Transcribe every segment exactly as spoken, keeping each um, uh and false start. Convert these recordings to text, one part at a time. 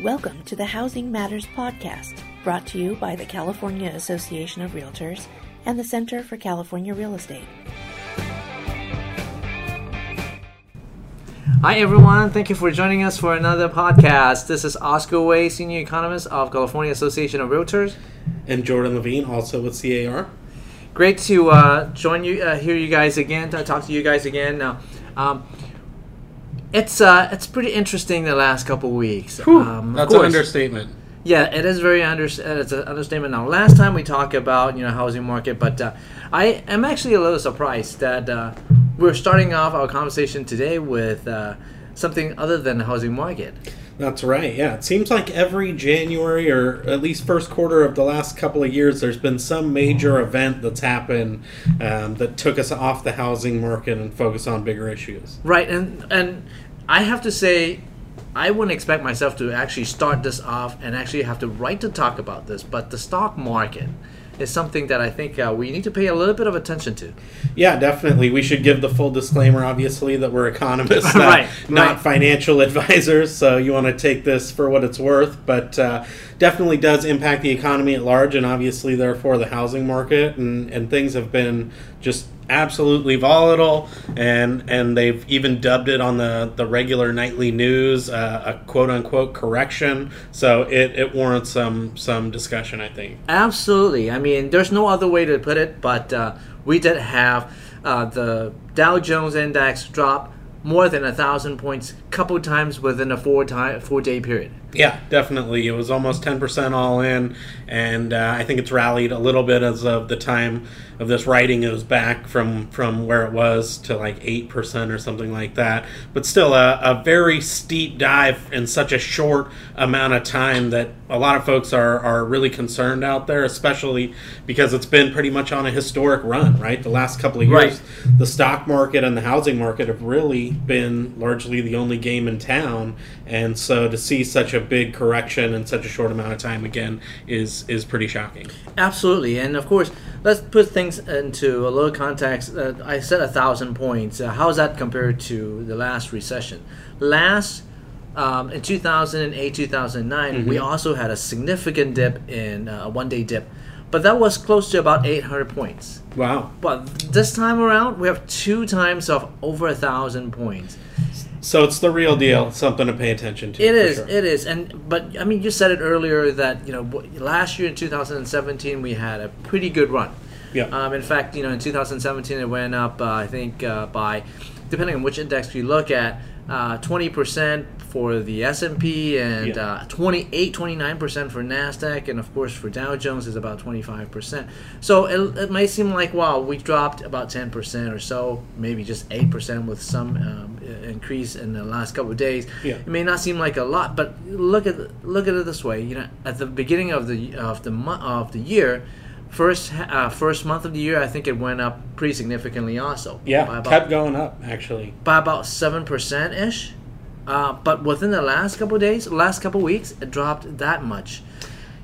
Welcome to the Housing Matters Podcast, brought to you by the California Association of Realtors and the Center for California Real Estate. Hi everyone, thank you for joining us for another podcast. This is Oscar Way, Senior Economist of California Association of Realtors. And Jordan Levine, also with C A R. Great to uh, join you, uh, hear you guys again, to talk to you guys again. Now, um, it's uh, it's pretty interesting the last couple weeks. Whew, um, that's an understatement. Yeah, it is very under, it's an understatement. Now, last time we talked about you know housing market, but uh, I am actually a little surprised that uh, we're starting off our conversation today with uh, something other than the housing market. That's right, yeah. It seems like every January or at least first quarter of the last couple of years, there's been some major event that's happened um, that took us off the housing market and focused on bigger issues. Right, and and I have to say, I wouldn't expect myself to actually start this off and actually have the right to talk about this, but the stock market is something that I think uh, we need to pay a little bit of attention to. Yeah, definitely. We should give the full disclaimer, obviously, that we're economists, uh, right, not right. financial advisors, so you want to take this for what it's worth, but uh, definitely does impact the economy at large and obviously, therefore, the housing market, and, and things have been just absolutely volatile, and and they've even dubbed it on the, the regular nightly news uh, a quote-unquote correction, so it, it warrants some, some discussion, I think. Absolutely. I mean, there's no other way to put it, but uh, we did have uh, the Dow Jones Index drop more than one thousand points a couple times within a four time, four-day period. Yeah, definitely. It was almost ten percent all in, and uh, I think it's rallied a little bit as of the time of this writing. It was back from, from where it was to like eight percent or something like that. But still a, a very steep dive in such a short amount of time that a lot of folks are, are really concerned out there, especially because it's been pretty much on a historic run, right? The last couple of years, right. The stock market and the housing market have really been largely the only game in town, and so to see such a big correction in such a short amount of time again is is pretty shocking. Absolutely, and of course, let's put things into a little context. Uh, I said a thousand points. Uh, how's that compared to the last recession? Last um, in two thousand eight, two thousand nine, mm-hmm. we also had a significant dip in a uh, one-day dip, but that was close to about eight hundred points. Wow! But this time around, we have two times of over a thousand points. So it's the real deal. It's something to pay attention to. It is. Sure. It is. And but I mean, you said it earlier that you know last year in two thousand seventeen we had a pretty good run. Yeah. Um. In fact, you know, in two thousand seventeen it went up. Uh, I think uh, by, depending on which index you look at, twenty percent for the S and P and yeah. uh, twenty-eight, twenty-nine percent for NASDAQ, and of course for Dow Jones is about twenty-five percent. So it, it may seem like, wow, we dropped about ten percent or so, maybe just eight percent with some um, increase in the last couple of days. Yeah. It may not seem like a lot, but look at look at it this way. You know, at the beginning of the of the of the year, First uh, first month of the year, I think it went up pretty significantly also. Yeah, by about, kept going up, actually. By about seven percent-ish. Uh, but within the last couple of days, last couple of weeks, it dropped that much.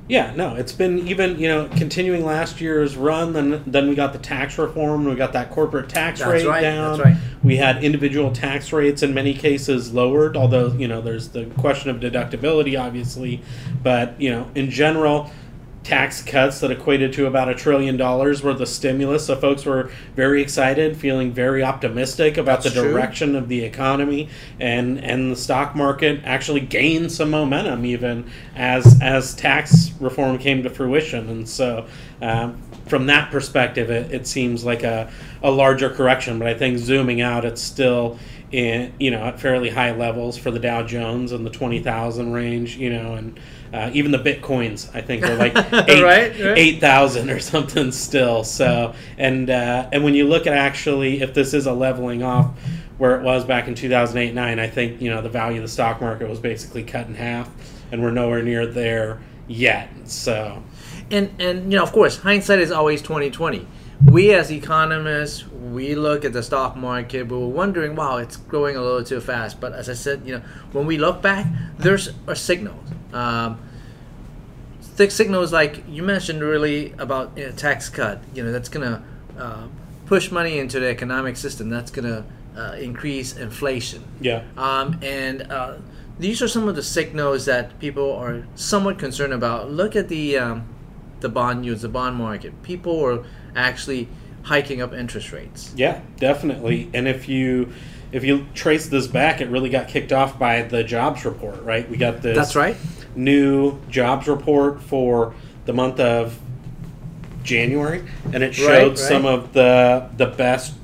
Yeah, no, it's been even, you know, continuing last year's run, then then we got the tax reform, we got that corporate tax that's rate right, down. That's right. We had individual tax rates in many cases lowered, although, you know, there's the question of deductibility, obviously. But, you know, in general, tax cuts that equated to about a trillion dollars were the stimulus, so folks were very excited, feeling very optimistic about That's the direction true. Of the economy, and and the stock market actually gained some momentum even as as tax reform came to fruition, and so um, from that perspective it, it seems like a, a larger correction, but I think zooming out it's still in, you know, at fairly high levels for the Dow Jones in the twenty thousand range, you know, and uh, even the Bitcoins, I think, are like eight, right, right. eight thousand or something still. So, and uh, and when you look at actually if this is a leveling off where it was back in two thousand eight, nine, I think, you know, the value of the stock market was basically cut in half, and we're nowhere near there yet. So, and and you know, of course, hindsight is always twenty twenty. We as economists, we look at the stock market, but we're wondering, wow, it's growing a little too fast. But as I said, you know, when we look back, there's a signal. Um, Signal is like you mentioned really about you know, tax cut. You know, that's gonna uh, push money into the economic system. That's gonna uh, increase inflation. Yeah. Um, and uh, these are some of the signals that people are somewhat concerned about. Look at the um, the bond yields, the bond market. People are actually hiking up interest rates. Yeah, definitely. And if you if you trace this back, it really got kicked off by the jobs report, right? We got this. That's right. New jobs report for the month of January, and it showed right, right. some of the the best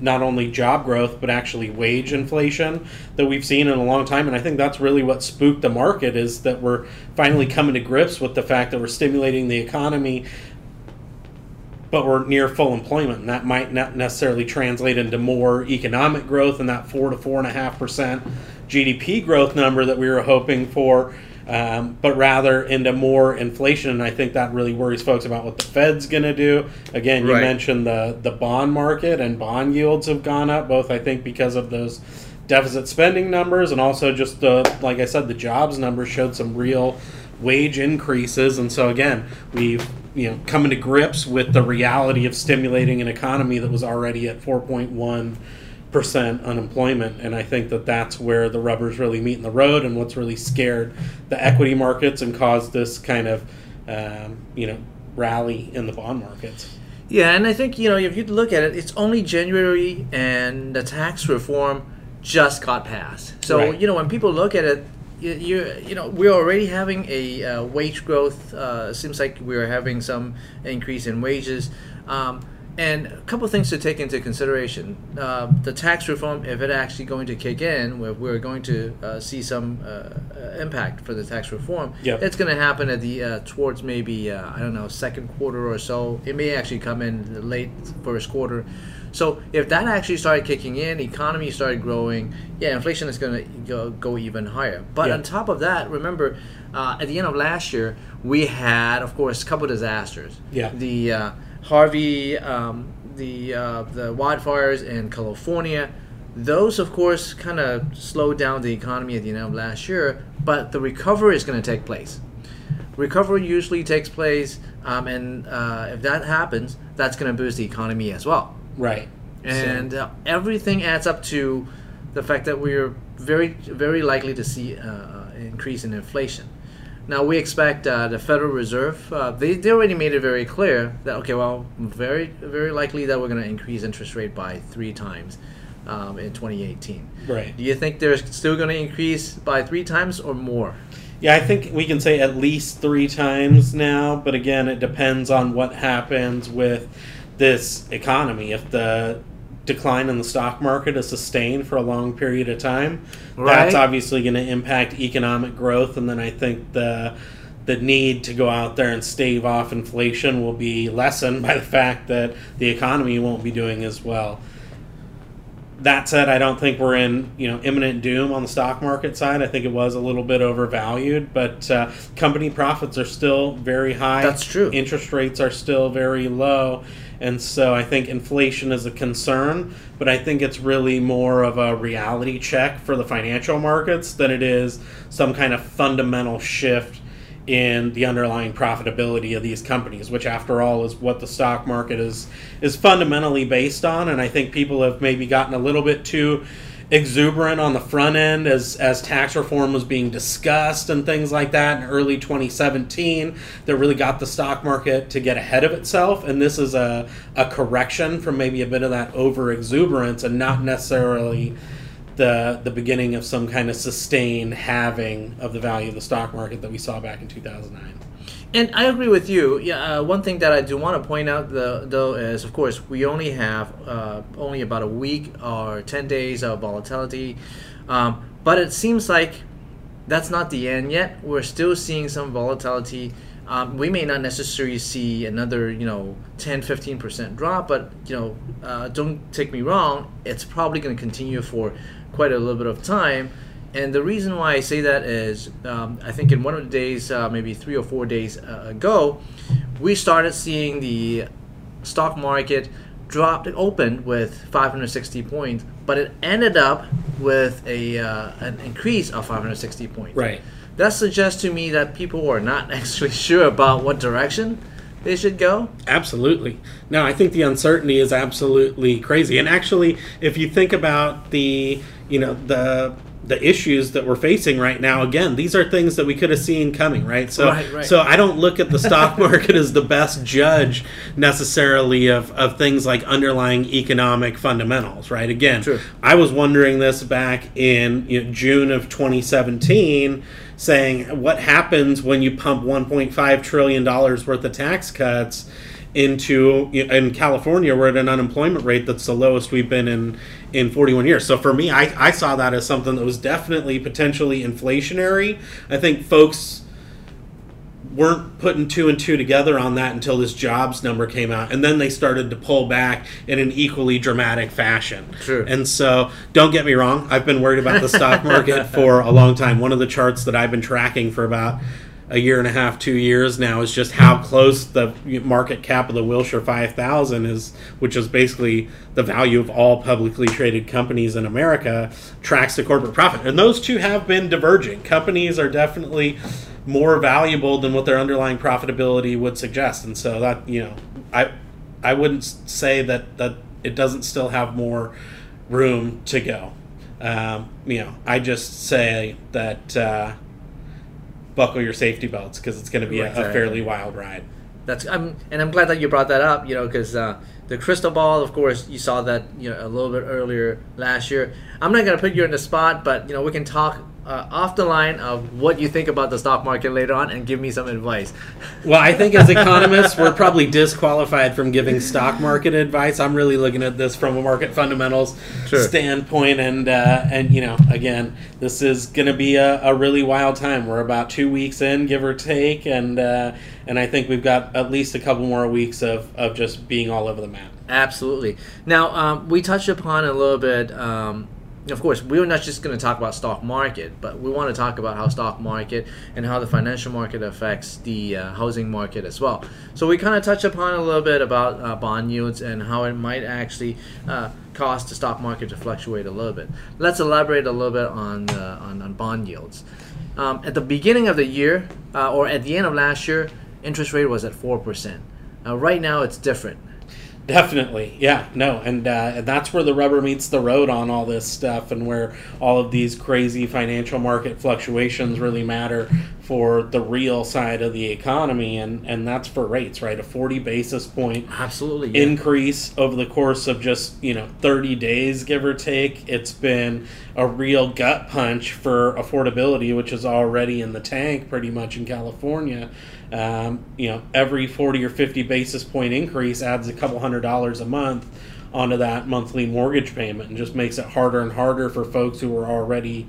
not only job growth but actually wage inflation that we've seen in a long time. And I think that's really what spooked the market, is that we're finally coming to grips with the fact that we're stimulating the economy, but we're near full employment, and that might not necessarily translate into more economic growth and that four to four and a half percent G D P growth number that we were hoping for. Um, but rather into more inflation, and I think that really worries folks about what the Fed's going to do. Again, you right. mentioned the, the bond market, and bond yields have gone up, both I think because of those deficit spending numbers and also just, the, like I said, the jobs numbers showed some real wage increases. And so, again, we've you know come into grips with the reality of stimulating an economy that was already at four point one percent unemployment, and I think that that's where the rubbers really meet in the road, and what's really scared the equity markets and caused this kind of um, you know rally in the bond markets. Yeah, and I think you know if you look at it, it's only January, and the tax reform just got passed. So right. you know when people look at it, you you, you know we're already having a uh, wage growth. Uh, seems like we're having some increase in wages. Um, And a couple things to take into consideration. Uh, the tax reform, if it's actually going to kick in, we're, we're going to uh, see some uh, impact for the tax reform. Yep. It's going to happen at the uh, towards maybe, uh, I don't know, second quarter or so. It may actually come in late first quarter. So if that actually started kicking in, the economy started growing, yeah, inflation is going to go, go even higher. But yeah. on top of that, remember, uh, at the end of last year, we had, of course, a couple disasters. Yeah. The... Uh, Harvey, um, the uh, the wildfires in California, those of course kind of slowed down the economy at the end of last year. But the recovery is going to take place. Recovery usually takes place, um, and uh, if that happens, that's going to boost the economy as well. Right. And so. uh, everything adds up to the fact that we're very very likely to see uh, an increase in inflation. Now, we expect uh, the Federal Reserve, uh, they, they already made it very clear that, okay, well, very very likely that we're going to increase interest rate by three times um, in twenty eighteen. Right. Do you think they're still going to increase by three times or more? Yeah, I think we can say at least three times now, but again, it depends on what happens with this economy. If the decline in the stock market is sustained for a long period of time, right. that's obviously going to impact economic growth, and then I think the the need to go out there and stave off inflation will be lessened by the fact that the economy won't be doing as well. That said, I don't think we're in you know imminent doom on the stock market side. I think it was a little bit overvalued, but uh, company profits are still very high. That's true. Interest rates are still very low, and so I think inflation is a concern, but I think it's really more of a reality check for the financial markets than it is some kind of fundamental shift in the underlying profitability of these companies, which after all is what the stock market is is fundamentally based on. And I think people have maybe gotten a little bit too exuberant on the front end as as tax reform was being discussed and things like that in early twenty seventeen that really got the stock market to get ahead of itself, and this is a a correction from maybe a bit of that over exuberance and not necessarily the the beginning of some kind of sustained halving of the value of the stock market that we saw back in two thousand nine. And I agree with you. Yeah, uh, one thing that I do want to point out the, though is, of course, we only have uh, only about a week or ten days of volatility, um, but it seems like that's not the end yet. We're still seeing some volatility. Um, we may not necessarily see another, you know, ten, fifteen percent drop, but you know, uh, don't take me wrong, it's probably going to continue for quite a little bit of time. And the reason why I say that is, um, I think in one of the days, uh, maybe three or four days uh, ago, we started seeing the stock market drop. It opened with five hundred sixty points, but it ended up with a uh, an increase of five hundred sixty points. Right. that suggests to me that people who are not actually sure about what direction they should go? Absolutely. No, I think the uncertainty is absolutely crazy. And actually, if you think about the, you know, the the issues that we're facing right now, again, these are things that we could have seen coming, right? So right, right. So I don't look at the stock market as the best judge necessarily of, of things like underlying economic fundamentals, right? Again, true. I was wondering this back in you know, June of twenty seventeen, saying what happens when you pump one point five trillion dollars worth of tax cuts into, in California, we're at an unemployment rate that's the lowest we've been in in forty-one years. So for me, I, I saw that as something that was definitely potentially inflationary. I think folks weren't putting two and two together on that until this jobs number came out, and then they started to pull back in an equally dramatic fashion. True. And so don't get me wrong, I've been worried about the stock market for a long time. One of the charts that I've been tracking for about a year and a half, two years now is just how close the market cap of the Wilshire five thousand is, which is basically the value of all publicly traded companies in America, tracks the corporate profit. And those two have been diverging. Companies are definitely more valuable than what their underlying profitability would suggest. And so that, you know, I I wouldn't say that, that it doesn't still have more room to go. Um, you know, I just say that uh, buckle your safety belts, because it's going to be right, a, a fairly wild ride. That's I'm, and I'm glad that you brought that up, you know, because uh, the crystal ball, of course, you saw that, you know, a little bit earlier last year. I'm not going to put you in the spot, but, you know, we can talk uh, off the line of what you think about the stock market later on and give me some advice. Well, I think as economists, we're probably disqualified from giving stock market advice. I'm really looking at this from a market fundamentals sure. standpoint. And, uh, and you know, again, this is going to be a, a really wild time. We're about two weeks in, give or take, and uh, and I think we've got at least a couple more weeks of, of just being all over the map. Absolutely. Now, um, we touched upon a little bit, um, of course, we're not just going to talk about stock market, but we want to talk about how stock market and how the financial market affects the uh, housing market as well. So we kind of touched upon a little bit about uh, bond yields and how it might actually uh, cause the stock market to fluctuate a little bit. Let's elaborate a little bit on, uh, on, on bond yields. Um, at the beginning of the year, uh, or at the end of last year, interest rate was at four percent. Uh, right now, it's different. Definitely. Yeah, no. And, uh, and that's where the rubber meets the road on all this stuff, and where all of these crazy financial market fluctuations really matter for the real side of the economy. And, and that's for rates, right? A forty basis point absolutely yeah. increase over the course of just, you know, thirty days, give or take. It's been a real gut punch for affordability, which is already in the tank pretty much in California. Um, you know, every forty or fifty basis point increase adds a couple hundred dollars a month onto that monthly mortgage payment, and just makes it harder and harder for folks who are already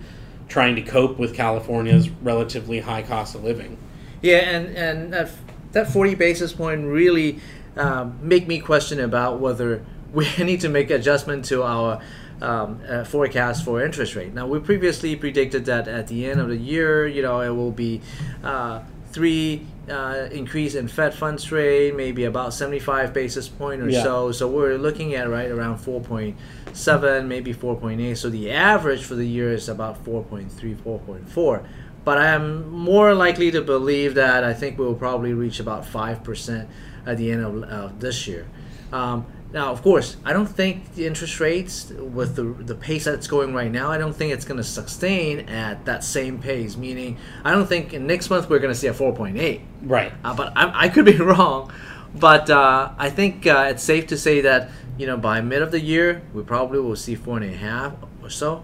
trying to cope with California's relatively high cost of living. Yeah, and, and that, that forty basis point really um, make me question about whether we need to make adjustment to our um, uh, forecast for interest rate. Now, we previously predicted that at the end of the year, you know, it will be uh, three Uh, increase in Fed funds rate, maybe about seventy-five basis point or yeah. so. So we're looking at right around four point seven, maybe four point eight. So the average for the year is about four point three, four point four. But I'm more likely to believe that I think we'll probably reach about five percent at the end of uh, this year. Um, now, of course, I don't think the interest rates with the, the pace that's going right now, I don't think it's going to sustain at that same pace, meaning I don't think in next month we're going to see a four point eight. Right. Uh, but I, I could be wrong. But uh, I think uh, it's safe to say that, you know, by mid of the year, we probably will see four point five or so.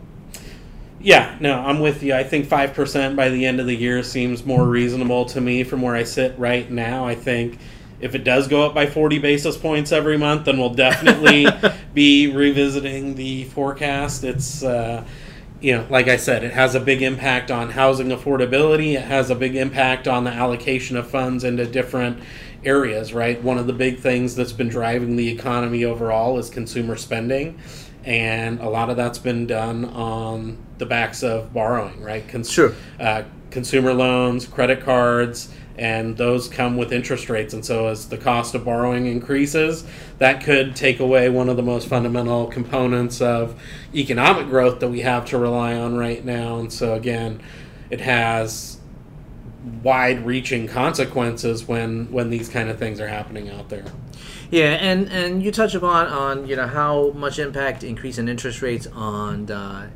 Yeah, no, I'm with you. I think five percent by the end of the year seems more reasonable to me from where I sit right now. I think if it does go up by forty basis points every month, then we'll definitely be revisiting the forecast. It's, uh, you know, like I said, it has a big impact on housing affordability. It has a big impact on the allocation of funds into different areas, right? One of the big things that's been driving the economy overall is consumer spending. And a lot of that's been done on the backs of borrowing, right? Cons- sure. Uh, consumer loans, credit cards, and those come with interest rates. And so as the cost of borrowing increases, that could take away one of the most fundamental components of economic growth that we have to rely on right now. And so again, it has wide-reaching consequences when when these kind of things are happening out there. Yeah, and and you touch upon on you know how much impact increase in interest rates on the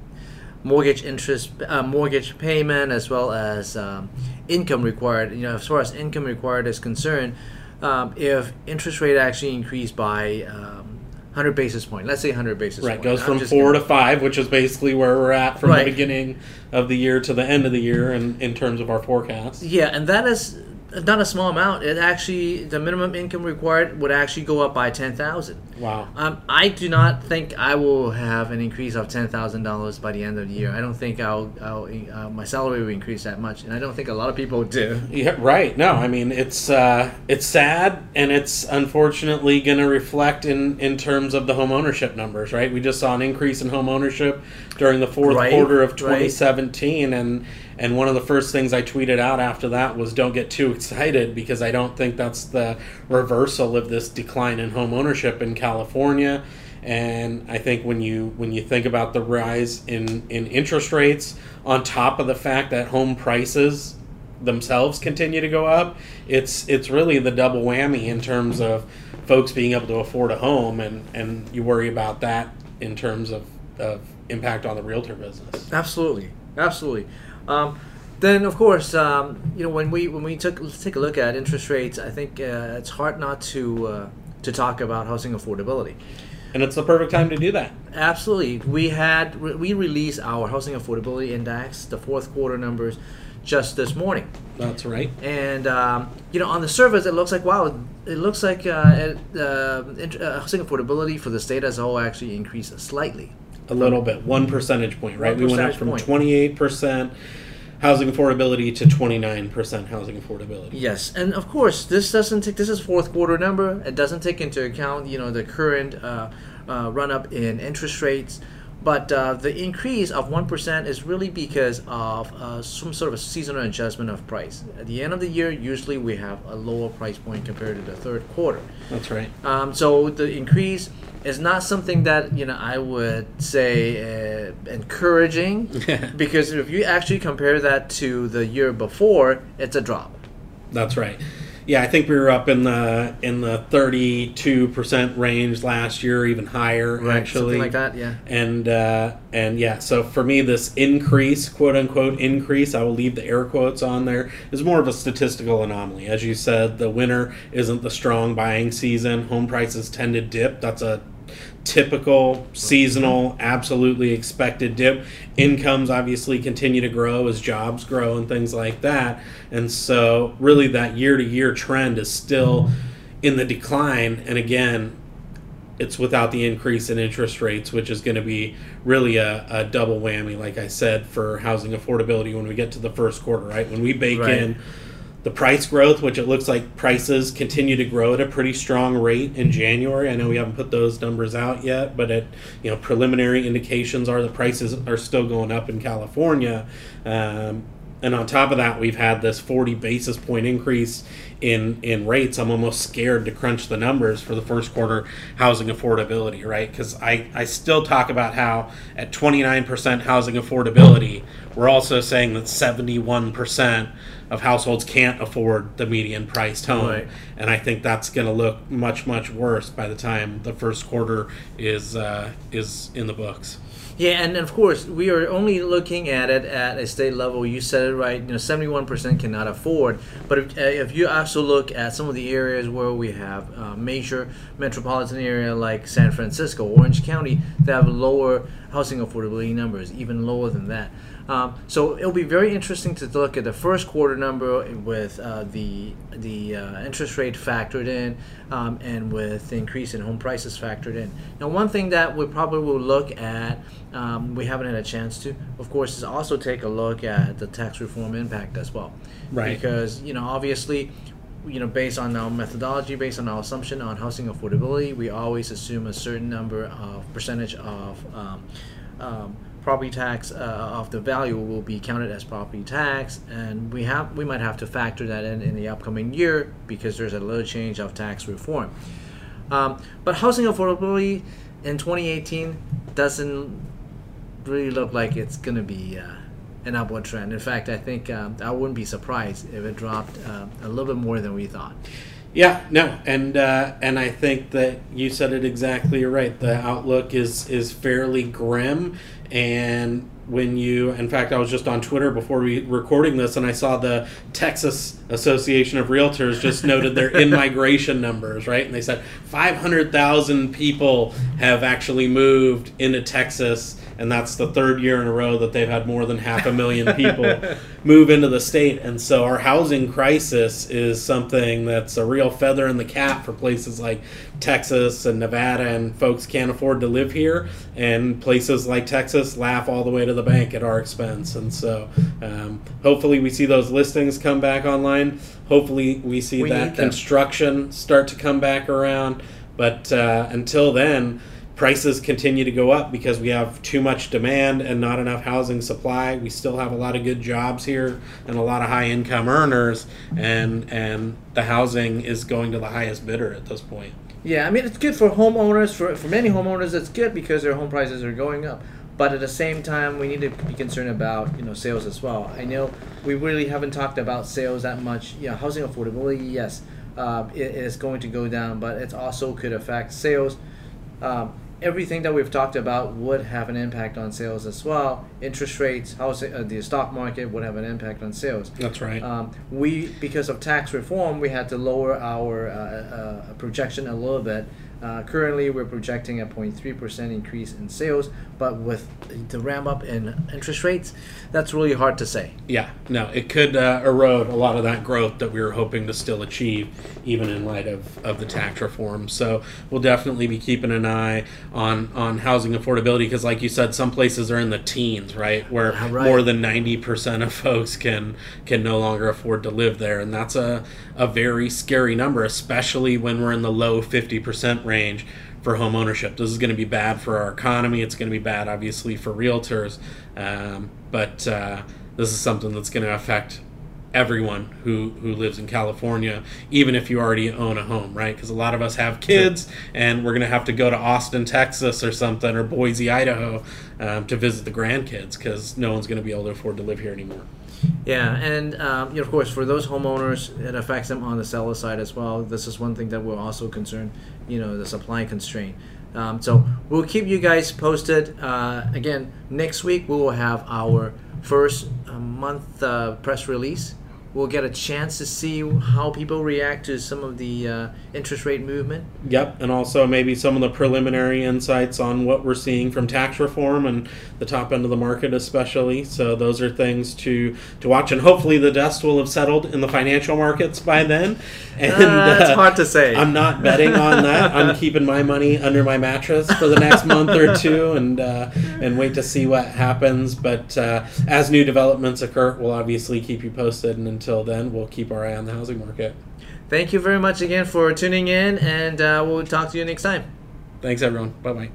mortgage interest uh, mortgage payment, as well as um, income required. You know, as far as income required is concerned, um, if interest rate actually increased by um, one hundred basis point, let's say one hundred basis right, point. Right, goes I'm from four gonna... to five, which is basically where we're at from right. the beginning of the year to the end of the year in, in terms of our forecast. Yeah, and that is not a small amount. It actually, the minimum income required would actually go up by ten thousand dollars. Wow. Um, I do not think I will have an increase of ten thousand dollars by the end of the year. I don't think I'll, I'll uh, my salary will increase that much, and I don't think a lot of people do. Yeah, right. No, I mean, it's uh, it's sad, and it's unfortunately going to reflect in, in terms of the home ownership numbers, right? We just saw an increase in home ownership during the fourth right, quarter of twenty seventeen, right. and And one of the first things I tweeted out after that was, don't get too excited, because I don't think that's the reversal of this decline in home ownership in California. And I think when you when you think about the rise in, in interest rates, on top of the fact that home prices themselves continue to go up, it's it's really the double whammy in terms of folks being able to afford a home, and, and you worry about that in terms of, of impact on the realtor business. Absolutely. Absolutely. Um, then, of course, um, you know when we when we took let's take a look at interest rates, I think uh, it's hard not to uh, to talk about housing affordability. And it's the perfect time to do that. Absolutely, we had we released our housing affordability index, the fourth quarter numbers, just this morning. That's right. And um, you know, on the surface, it looks like wow, it looks like uh, it, uh, int- uh, housing affordability for the state as a whole actually increased slightly. A little bit, one percentage point, right? We went up from twenty-eight percent housing affordability to twenty-nine percent housing affordability. Yes, and of course, this doesn't take. This is fourth quarter number. It doesn't take into account, you know, the current uh, uh, run up in interest rates. But uh, the increase of one percent is really because of uh, some sort of a seasonal adjustment of price. At the end of the year, usually we have a lower price point compared to the third quarter. That's right. Um, so the increase is not something that, you know, I would say uh, encouraging, because if you actually compare that to the year before, it's a drop. That's right. Yeah, I think we were up in the in the thirty-two percent range last year, even higher, right, actually. Something like that, yeah. And uh, and yeah, so for me, this increase, quote unquote increase, I will leave the air quotes on there, is more of a statistical anomaly. As you said, the winter isn't the strong buying season. Home prices tend to dip. That's a typical, seasonal, absolutely expected dip. Incomes obviously continue to grow as jobs grow and things like that. And so really that year-to-year trend is still in the decline. And again, it's without the increase in interest rates, which is going to be really a, a double whammy, like I said, for housing affordability when we get to the first quarter, right? When we bake right. in the price growth, which it looks like prices continue to grow at a pretty strong rate in January. I know we haven't put those numbers out yet, but it, you know, preliminary indications are the prices are still going up in California. Um, and on top of that, we've had this forty basis point increase in, in rates. I'm almost scared to crunch the numbers for the first quarter housing affordability, right? Because I, I still talk about how at twenty-nine percent housing affordability, we're also saying that seventy-one percent of households can't afford the median priced home. Right. And I think that's going to look much, much worse by the time the first quarter is uh, is in the books. Yeah, and of course, we are only looking at it at a state level. You said it right. You know, seventy-one percent cannot afford. But if, if you also look at some of the areas where we have uh, major metropolitan area like San Francisco, Orange County, they have lower housing affordability numbers, even lower than that. Um, so it'll be very interesting to look at the first quarter number with uh, the the uh, interest rate factored in, um, and with the increase in home prices factored in. Now, one thing that we probably will look at, um, we haven't had a chance to, of course, is also take a look at the tax reform impact as well. Right. Because, you know, obviously, you know, based on our methodology, based on our assumption on housing affordability, we always assume a certain number of percentage of um, um, property tax uh, of the value will be counted as property tax, and we have we might have to factor that in in the upcoming year because there's a little change of tax reform. Um, but housing affordability in twenty eighteen doesn't really look like it's going to be uh, an upward trend. In fact, I think um, I wouldn't be surprised if it dropped uh, a little bit more than we thought. Yeah, no, and uh, and I think that you said it exactly right. The outlook is is fairly grim, and when you, in fact, I was just on Twitter before we recording this, and I saw the Texas Association of Realtors just noted their in-migration numbers, right? And they said five hundred thousand people have actually moved into Texas, and that's the third year in a row that they've had more than half a million people move into the state. And so our housing crisis is something that's a real feather in the cap for places like Texas and Nevada, and folks can't afford to live here, and places like Texas laugh all the way to the bank at our expense. And so um, hopefully we see those listings come back online. Hopefully we see we that construction start to come back around. But uh, until then, prices continue to go up because we have too much demand and not enough housing supply. We still have a lot of good jobs here and a lot of high income earners, and and the housing is going to the highest bidder at this point. Yeah, I mean, it's good for homeowners. For, for many homeowners, it's good because their home prices are going up. But at the same time, we need to be concerned about, you know, sales as well. I know we really haven't talked about sales that much. You know, housing affordability, yes, uh, it, it's going to go down, but it also could affect sales. Um, everything that we've talked about would have an impact on sales as well. Interest rates, housing, uh, the stock market would have an impact on sales. That's right. Um, we, because of tax reform, we had to lower our uh, uh, projection a little bit. Uh, currently, we're projecting a zero point three percent increase in sales, but with the ramp up in interest rates, that's really hard to say. Yeah, no, it could uh, erode a lot of that growth that we were hoping to still achieve, even in light of, of the tax reform. So we'll definitely be keeping an eye on, on housing affordability, because like you said, some places are in the teens, right, where yeah, right. more than ninety percent of folks can, can no longer afford to live there. And that's a, a very scary number, especially when we're in the low fifty percent range for home ownership. This is going to be bad for our economy. It's going to be bad, obviously, for realtors. Um, but uh, this is something that's going to affect everyone who, who lives in California, even if you already own a home, right? Because a lot of us have kids, and we're going to have to go to Austin, Texas or something, or Boise, Idaho um, to visit the grandkids, because no one's going to be able to afford to live here anymore. Yeah, and um, you know, of course, for those homeowners, it affects them on the seller side as well. This is one thing that we're also concerned, you know, the supply constraint. Um, so we'll keep you guys posted. Uh, again, next week we will have our first month uh, press release. We'll get a chance to see how people react to some of the uh, interest rate movement. Yep, and also maybe some of the preliminary insights on what we're seeing from tax reform and the top end of the market especially. So those are things to, to watch, and hopefully the dust will have settled in the financial markets by then. And uh, it's uh, hard to say. I'm not betting on that. I'm keeping my money under my mattress for the next month or two, and, uh, and wait to see what happens. But uh, as new developments occur, we'll obviously keep you posted, and until then, we'll keep our eye on the housing market. Thank you very much again for tuning in, and uh, we'll talk to you next time. Thanks, everyone. Bye-bye.